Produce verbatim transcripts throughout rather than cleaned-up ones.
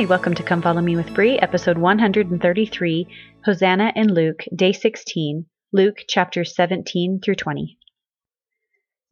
Hi, welcome to Come Follow Me with Bree, episode one hundred thirty-three, Hosanna in Luke, day sixteen, Luke chapters seventeen through twenty.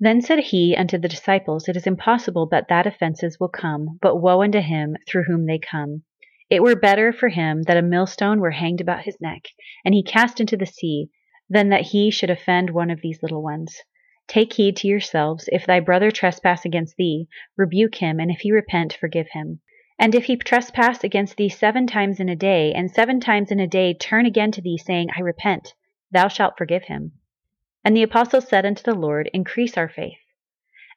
Then said he unto the disciples, It is impossible but that offenses will come, but woe unto him through whom they come. It were better for him that a millstone were hanged about his neck, and he cast into the sea, than that he should offend one of these little ones. Take heed to yourselves, if thy brother trespass against thee, rebuke him, and if he repent, forgive him. And if he trespass against thee seven times in a day, and seven times in a day turn again to thee, saying, I repent, thou shalt forgive him. And the apostles said unto the Lord, Increase our faith.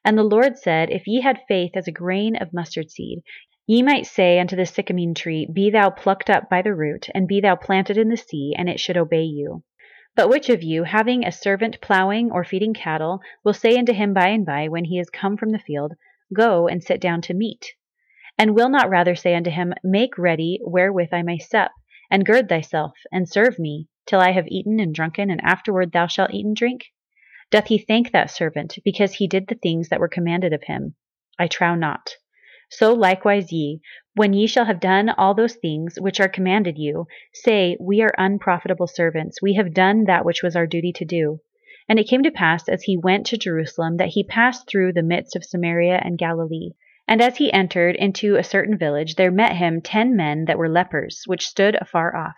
And the Lord said, If ye had faith as a grain of mustard seed, ye might say unto the sycamine tree, Be thou plucked up by the root, and be thou planted in the sea, and it should obey you. But which of you, having a servant plowing or feeding cattle, will say unto him by and by, when he is come from the field, Go and sit down to meat? And will not rather say unto him, Make ready wherewith I may sup, and gird thyself, and serve me, till I have eaten and drunken, and afterward thou shalt eat and drink? Doth he thank that servant, because he did the things that were commanded of him? I trow not. So likewise ye, when ye shall have done all those things which are commanded you, say, We are unprofitable servants, we have done that which was our duty to do. And it came to pass, as he went to Jerusalem, that he passed through the midst of Samaria and Galilee. And as he entered into a certain village, there met him ten men that were lepers, which stood afar off.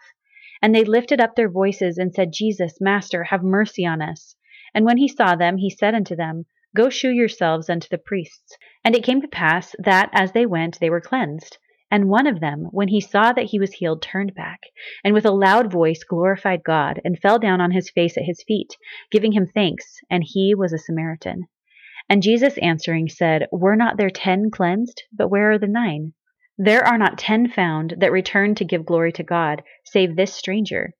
And they lifted up their voices and said, Jesus, Master, have mercy on us. And when he saw them, he said unto them, Go shew yourselves unto the priests. And it came to pass, that as they went, they were cleansed. And one of them, when he saw that he was healed, turned back, and with a loud voice glorified God, and fell down on his face at his feet, giving him thanks, and he was a Samaritan. And Jesus answering said, Were not there ten cleansed? But where are the nine? There are not ten found that return to give glory to God, save this stranger.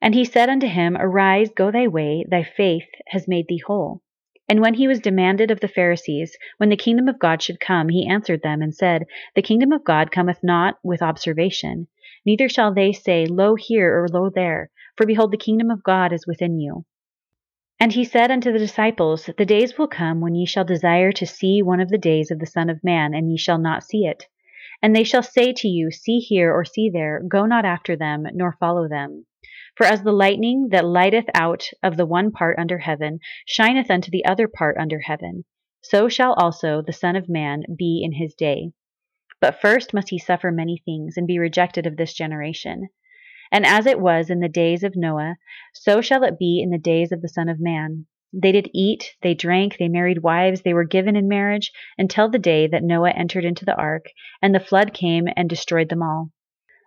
And he said unto him, Arise, go thy way, thy faith has made thee whole. And when he was demanded of the Pharisees, when the kingdom of God should come, he answered them and said, The kingdom of God cometh not with observation, neither shall they say, Lo here, or lo there, for behold, the kingdom of God is within you. And he said unto the disciples, The days will come when ye shall desire to see one of the days of the Son of Man, and ye shall not see it. And they shall say to you, See here, or see there, go not after them, nor follow them. For as the lightning that lighteth out of the one part under heaven shineth unto the other part under heaven, so shall also the Son of Man be in his day. But first must he suffer many things, and be rejected of this generation. And as it was in the days of Noah, so shall it be in the days of the Son of Man. They did eat, they drank, they married wives, they were given in marriage, until the day that Noah entered into the ark, and the flood came and destroyed them all.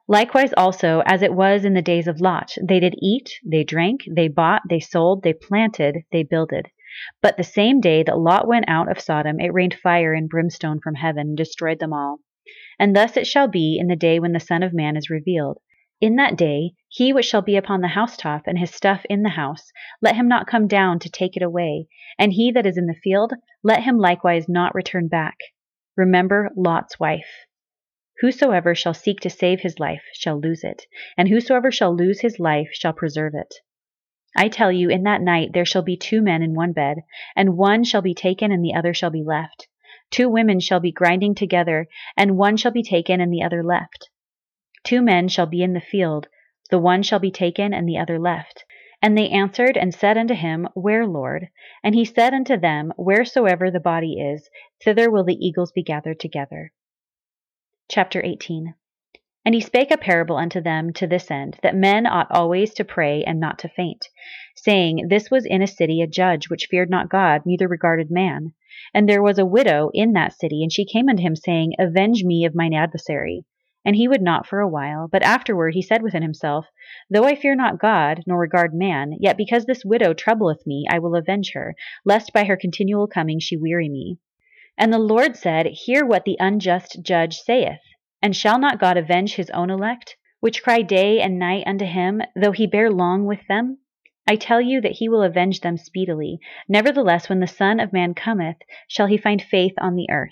Likewise also, as it was in the days of Lot, they did eat, they drank, they bought, they sold, they planted, they builded. But the same day that Lot went out of Sodom, it rained fire and brimstone from heaven, and destroyed them all. And thus it shall be in the day when the Son of Man is revealed. In that day, he which shall be upon the housetop, and his stuff in the house, let him not come down to take it away. And he that is in the field, let him likewise not return back. Remember Lot's wife. Whosoever shall seek to save his life shall lose it, and whosoever shall lose his life shall preserve it. I tell you, in that night there shall be two men in one bed, and one shall be taken, and the other shall be left. Two women shall be grinding together, and one shall be taken, and the other left. Two men shall be in the field, the one shall be taken, and the other left. And they answered and said unto him, Where, Lord? And he said unto them, Wheresoever the body is, thither will the eagles be gathered together. Chapter eighteen. And he spake a parable unto them to this end, that men ought always to pray and not to faint, saying, This was in a city a judge which feared not God, neither regarded man. And there was a widow in that city, and she came unto him, saying, Avenge me of mine adversary. And he would not for a while, but afterward he said within himself, Though I fear not God, nor regard man, yet because this widow troubleth me, I will avenge her, lest by her continual coming she weary me. And the Lord said, Hear what the unjust judge saith. And shall not God avenge his own elect, which cry day and night unto him, though he bear long with them? I tell you that he will avenge them speedily. Nevertheless, when the Son of Man cometh, shall he find faith on the earth?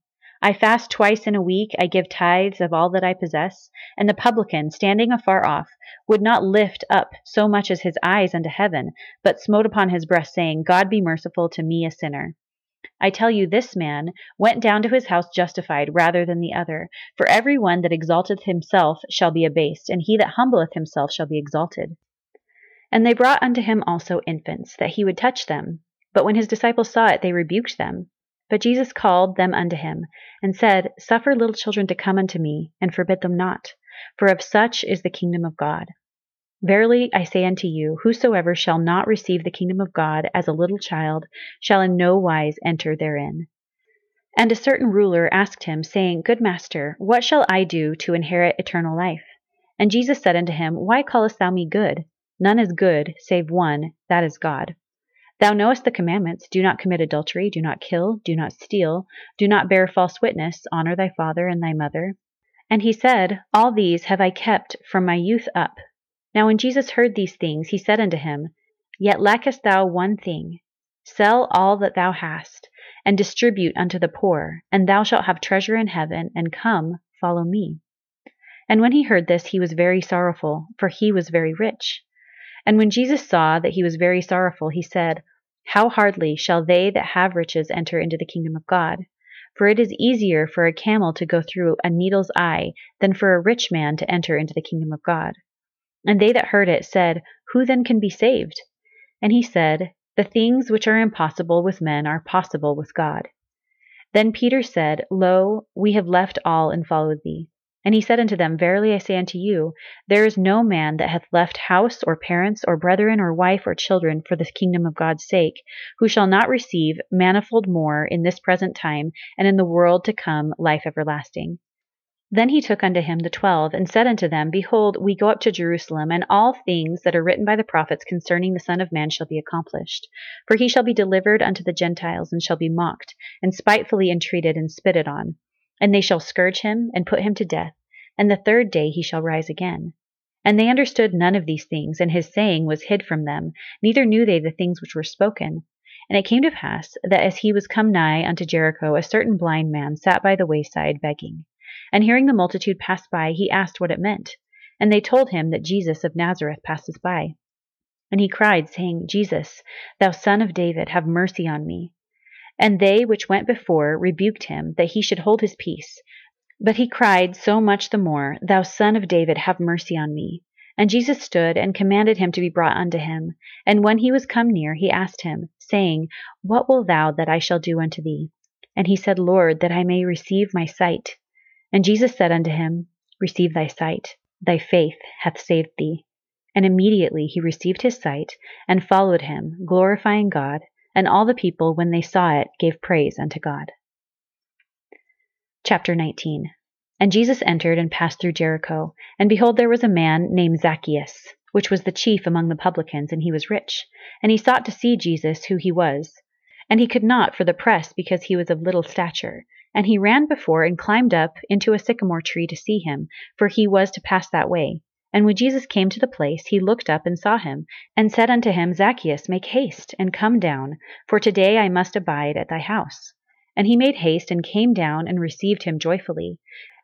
I fast twice in a week, I give tithes of all that I possess, and the publican, standing afar off, would not lift up so much as his eyes unto heaven, but smote upon his breast, saying, God be merciful to me a sinner. I tell you, this man went down to his house justified rather than the other. For every one that exalteth himself shall be abased, and he that humbleth himself shall be exalted. And they brought unto him also infants, that he would touch them. But when his disciples saw it, they rebuked them. But Jesus called them unto him, and said, Suffer little children to come unto me, and forbid them not, for of such is the kingdom of God. Verily I say unto you, whosoever shall not receive the kingdom of God as a little child shall in no wise enter therein. And a certain ruler asked him, saying, Good master, what shall I do to inherit eternal life? And Jesus said unto him, Why callest thou me good? None is good, save one, that is God. Thou knowest the commandments, do not commit adultery, do not kill, do not steal, do not bear false witness, honor thy father and thy mother. And he said, All these have I kept from my youth up. Now when Jesus heard these things, he said unto him, Yet lackest thou one thing. Sell all that thou hast, and distribute unto the poor, and thou shalt have treasure in heaven, and come, follow me. And when he heard this, he was very sorrowful, for he was very rich. And when Jesus saw that he was very sorrowful, he said, How hardly shall they that have riches enter into the kingdom of God? For it is easier for a camel to go through a needle's eye than for a rich man to enter into the kingdom of God. And they that heard it said, Who then can be saved? And he said, The things which are impossible with men are possible with God. Then Peter said, Lo, we have left all and followed thee. And he said unto them, Verily I say unto you, there is no man that hath left house, or parents, or brethren, or wife, or children, for the kingdom of God's sake, who shall not receive manifold more in this present time, and in the world to come life everlasting. Then he took unto him the twelve, and said unto them, Behold, we go up to Jerusalem, and all things that are written by the prophets concerning the Son of Man shall be accomplished. For he shall be delivered unto the Gentiles, and shall be mocked, and spitefully entreated, and spitted on. And they shall scourge him, and put him to death, and the third day he shall rise again. And they understood none of these things, and his saying was hid from them, neither knew they the things which were spoken. And it came to pass, that as he was come nigh unto Jericho, a certain blind man sat by the wayside begging. And hearing the multitude pass by, he asked what it meant. And they told him that Jesus of Nazareth passeth by. And he cried, saying, Jesus, thou Son of David, have mercy on me. And they which went before rebuked him, that he should hold his peace. But he cried so much the more, Thou Son of David, have mercy on me. And Jesus stood and commanded him to be brought unto him. And when he was come near, he asked him, saying, What wilt thou that I shall do unto thee? And he said, Lord, that I may receive my sight. And Jesus said unto him, Receive thy sight, thy faith hath saved thee. And immediately he received his sight, and followed him, glorifying God. And all the people, when they saw it, gave praise unto God. Chapter nineteen. And Jesus entered and passed through Jericho. And behold, there was a man named Zacchaeus, which was the chief among the publicans, and he was rich. And he sought to see Jesus, who he was. And he could not for the press, because he was of little stature. And he ran before and climbed up into a sycamore tree to see him, for he was to pass that way. And when Jesus came to the place, he looked up and saw him, and said unto him, Zacchaeus, make haste, and come down, for today I must abide at thy house. And he made haste, and came down, and received him joyfully.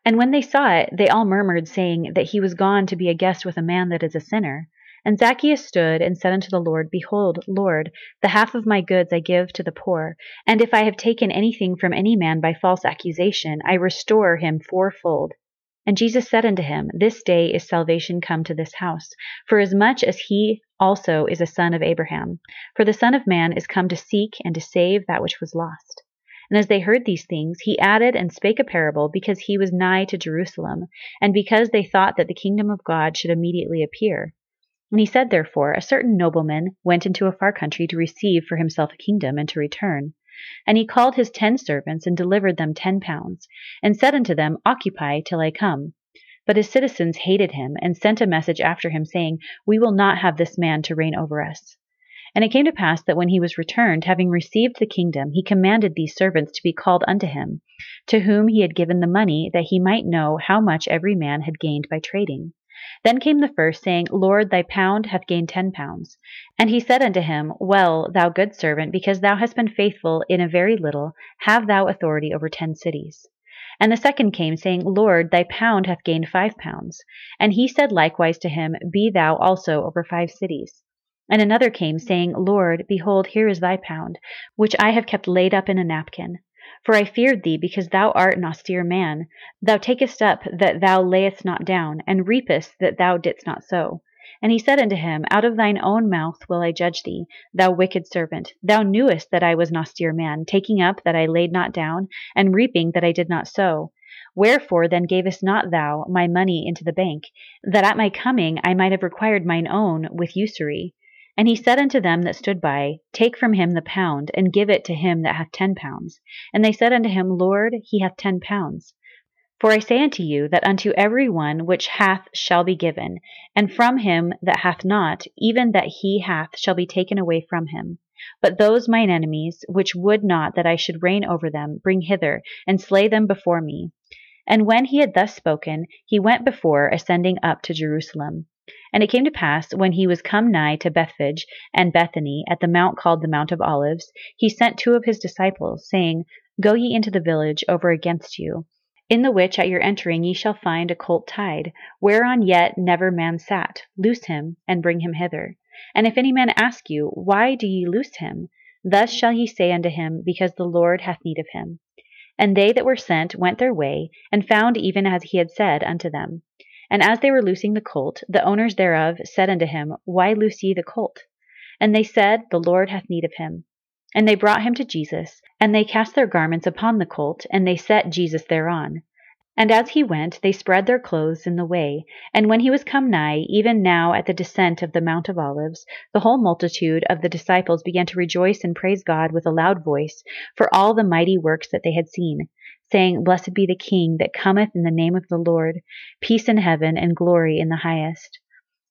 And when they saw it, they all murmured, saying that he was gone to be a guest with a man that is a sinner. And Zacchaeus stood, and said unto the Lord, Behold, Lord, the half of my goods I give to the poor, and if I have taken anything from any man by false accusation, I restore him fourfold. And Jesus said unto him, This day is salvation come to this house, for as much as he also is a son of Abraham. For the Son of Man is come to seek and to save that which was lost. And as they heard these things, he added and spake a parable, because he was nigh to Jerusalem, and because they thought that the kingdom of God should immediately appear. And he said, Therefore, a certain nobleman went into a far country to receive for himself a kingdom and to return. And he called his ten servants, and delivered them ten pounds, and said unto them, Occupy till I come. But his citizens hated him, and sent a message after him, saying, We will not have this man to reign over us. And it came to pass that when he was returned, having received the kingdom, he commanded these servants to be called unto him, to whom he had given the money, that he might know how much every man had gained by trading. Then came the first, saying, Lord, thy pound hath gained ten pounds. And he said unto him, Well, thou good servant, because thou hast been faithful in a very little, have thou authority over ten cities. And the second came, saying, Lord, thy pound hath gained five pounds. And he said likewise to him, Be thou also over five cities. And another came, saying, Lord, behold, here is thy pound, which I have kept laid up in a napkin. For I feared thee, because thou art an austere man. Thou takest up that thou layest not down, and reapest that thou didst not sow. And he said unto him, Out of thine own mouth will I judge thee, thou wicked servant. Thou knewest that I was an austere man, taking up that I laid not down, and reaping that I did not sow. Wherefore then gavest not thou my money into the bank, that at my coming I might have required mine own with usury? And he said unto them that stood by, Take from him the pound, and give it to him that hath ten pounds. And they said unto him, Lord, he hath ten pounds. For I say unto you, that unto every one which hath shall be given, and from him that hath not, even that he hath shall be taken away from him. But those mine enemies, which would not that I should reign over them, bring hither, and slay them before me. And when he had thus spoken, he went before, ascending up to Jerusalem. And it came to pass, when he was come nigh to Bethphage and Bethany, at the mount called the Mount of Olives, he sent two of his disciples, saying, Go ye into the village over against you, in the which at your entering ye shall find a colt tied, whereon yet never man sat. Loose him, and bring him hither. And if any man ask you, Why do ye loose him? Thus shall ye say unto him, Because the Lord hath need of him. And they that were sent went their way, and found even as he had said unto them. And as they were loosing the colt, the owners thereof said unto him, Why loose ye the colt? And they said, The Lord hath need of him. And they brought him to Jesus, and they cast their garments upon the colt, and they set Jesus thereon. And as he went, they spread their clothes in the way. And when he was come nigh, even now at the descent of the Mount of Olives, the whole multitude of the disciples began to rejoice and praise God with a loud voice for all the mighty works that they had seen, saying, Blessed be the King that cometh in the name of the Lord, peace in heaven and glory in the highest.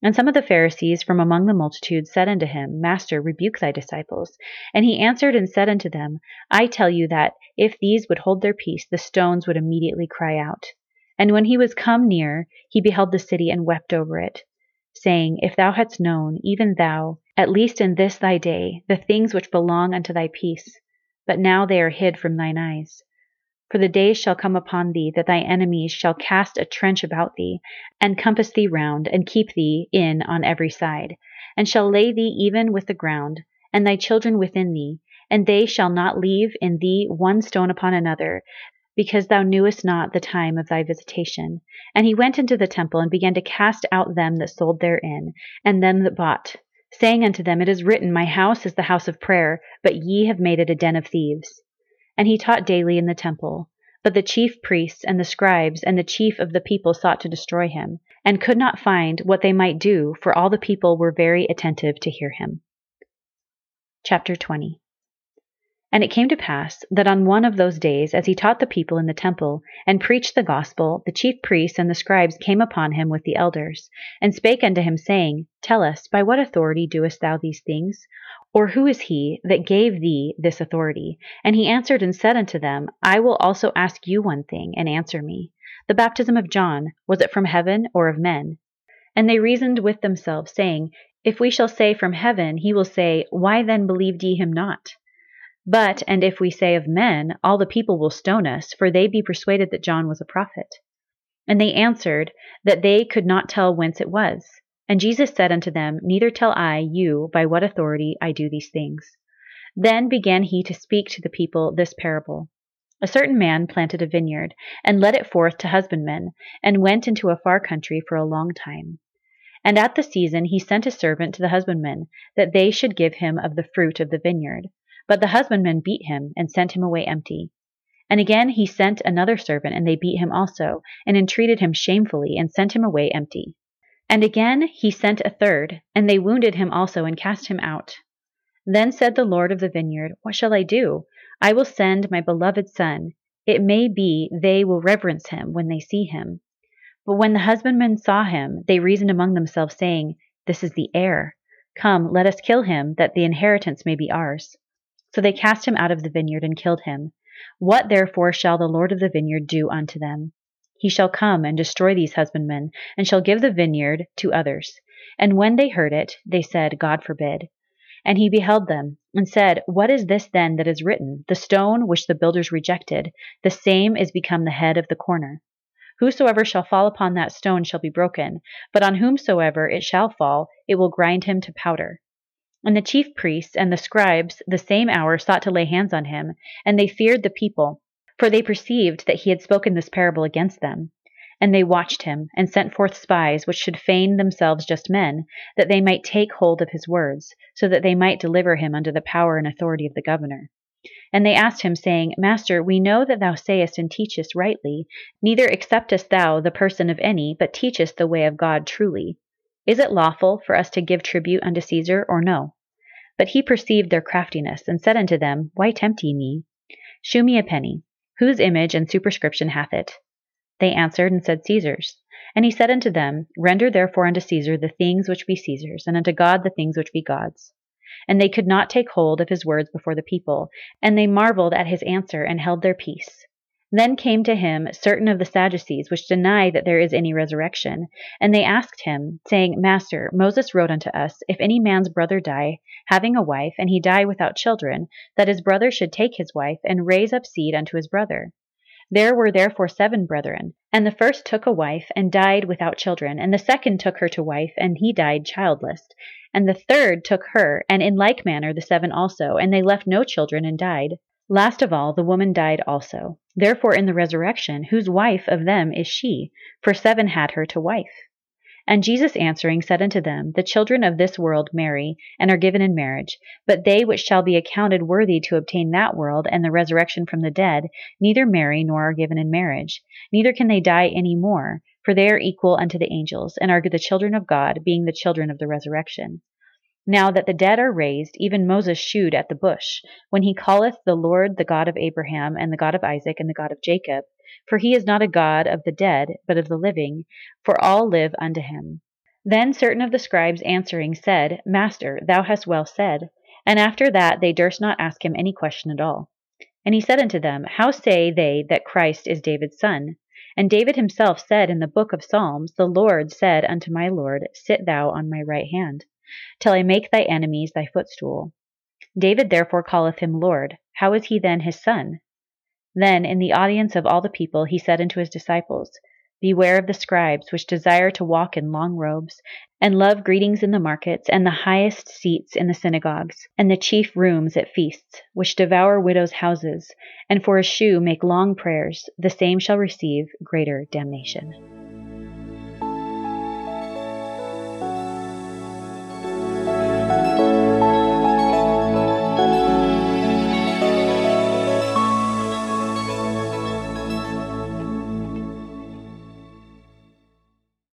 And some of the Pharisees from among the multitude said unto him, Master, rebuke thy disciples. And he answered and said unto them, I tell you that, if these would hold their peace, the stones would immediately cry out. And when he was come near, he beheld the city and wept over it, saying, If thou hadst known, even thou, at least in this thy day, the things which belong unto thy peace, but now they are hid from thine eyes. For the days shall come upon thee, that thy enemies shall cast a trench about thee, and compass thee round, and keep thee in on every side, and shall lay thee even with the ground, and thy children within thee, and they shall not leave in thee one stone upon another, because thou knewest not the time of thy visitation. And he went into the temple, and began to cast out them that sold therein, and them that bought, saying unto them, It is written, My house is the house of prayer, but ye have made it a den of thieves. And he taught daily in the temple. But the chief priests and the scribes and the chief of the people sought to destroy him, and could not find what they might do, for all the people were very attentive to hear him. Chapter twenty. And it came to pass, that on one of those days, as he taught the people in the temple, and preached the gospel, the chief priests and the scribes came upon him with the elders, and spake unto him, saying, Tell us, by what authority doest thou these things? Or who is he that gave thee this authority? And he answered and said unto them, I will also ask you one thing, and answer me. The baptism of John, was it from heaven or of men? And they reasoned with themselves, saying, If we shall say from heaven, he will say, Why then believed ye him not? But, and if we say of men, all the people will stone us, for they be persuaded that John was a prophet. And they answered that they could not tell whence it was. And Jesus said unto them, Neither tell I you by what authority I do these things. Then began he to speak to the people this parable. A certain man planted a vineyard, and let it forth to husbandmen, and went into a far country for a long time. And at the season he sent a servant to the husbandmen, that they should give him of the fruit of the vineyard. But the husbandmen beat him, and sent him away empty. And again he sent another servant, and they beat him also, and entreated him shamefully, and sent him away empty. And again he sent a third, and they wounded him also, and cast him out. Then said the Lord of the vineyard, What shall I do? I will send my beloved son. It may be they will reverence him when they see him. But when the husbandmen saw him, they reasoned among themselves, saying, This is the heir. Come, let us kill him, that the inheritance may be ours. So they cast him out of the vineyard, and killed him. What therefore shall the Lord of the vineyard do unto them? He shall come and destroy these husbandmen, and shall give the vineyard to others. And when they heard it, they said, God forbid. And he beheld them, and said, What is this then that is written? The stone which the builders rejected, the same is become the head of the corner. Whosoever shall fall upon that stone shall be broken, but on whomsoever it shall fall, it will grind him to powder. And the chief priests and the scribes the same hour sought to lay hands on him, and they feared the people, for they perceived that he had spoken this parable against them. And they watched him, and sent forth spies which should feign themselves just men, that they might take hold of his words, so that they might deliver him under the power and authority of the governor. And they asked him, saying, Master, we know that thou sayest and teachest rightly, neither acceptest thou the person of any, but teachest the way of God truly. Is it lawful for us to give tribute unto Caesar, or no? But he perceived their craftiness, and said unto them, Why tempt ye me? Shew me a penny. Whose image and superscription hath it? They answered and said, Caesar's. And he said unto them, Render therefore unto Caesar the things which be Caesar's, and unto God the things which be God's. And they could not take hold of his words before the people, and they marveled at his answer, and held their peace. Then came to him certain of the Sadducees, which deny that there is any resurrection. And they asked him, saying, Master, Moses wrote unto us, If any man's brother die, having a wife, and he die without children, that his brother should take his wife, and raise up seed unto his brother. There were therefore seven brethren, and the first took a wife, and died without children, and the second took her to wife, and he died childless. And the third took her, and in like manner the seven also, and they left no children, and died. Last of all the woman died also. Therefore in the resurrection, whose wife of them is she? For seven had her to wife. And Jesus answering said unto them, The children of this world marry, and are given in marriage. But they which shall be accounted worthy to obtain that world and the resurrection from the dead, neither marry nor are given in marriage, neither can they die any more, for they are equal unto the angels, and are the children of God, being the children of the resurrection. Now that the dead are raised, even Moses shewed at the bush, when he calleth the Lord the God of Abraham, and the God of Isaac, and the God of Jacob. For he is not a God of the dead, but of the living, for all live unto him. Then certain of the scribes answering said, Master, thou hast well said. And after that they durst not ask him any question at all. And he said unto them, How say they that Christ is David's son? And David himself said in the book of Psalms, The Lord said unto my Lord, Sit thou on my right hand, till I make thy enemies thy footstool. David therefore calleth him Lord. How is he then his son? Then in the audience of all the people he said unto his disciples, Beware of the scribes, which desire to walk in long robes, and love greetings in the markets, and the highest seats in the synagogues, and the chief rooms at feasts, which devour widows' houses, and for a shew make long prayers. The same shall receive greater damnation.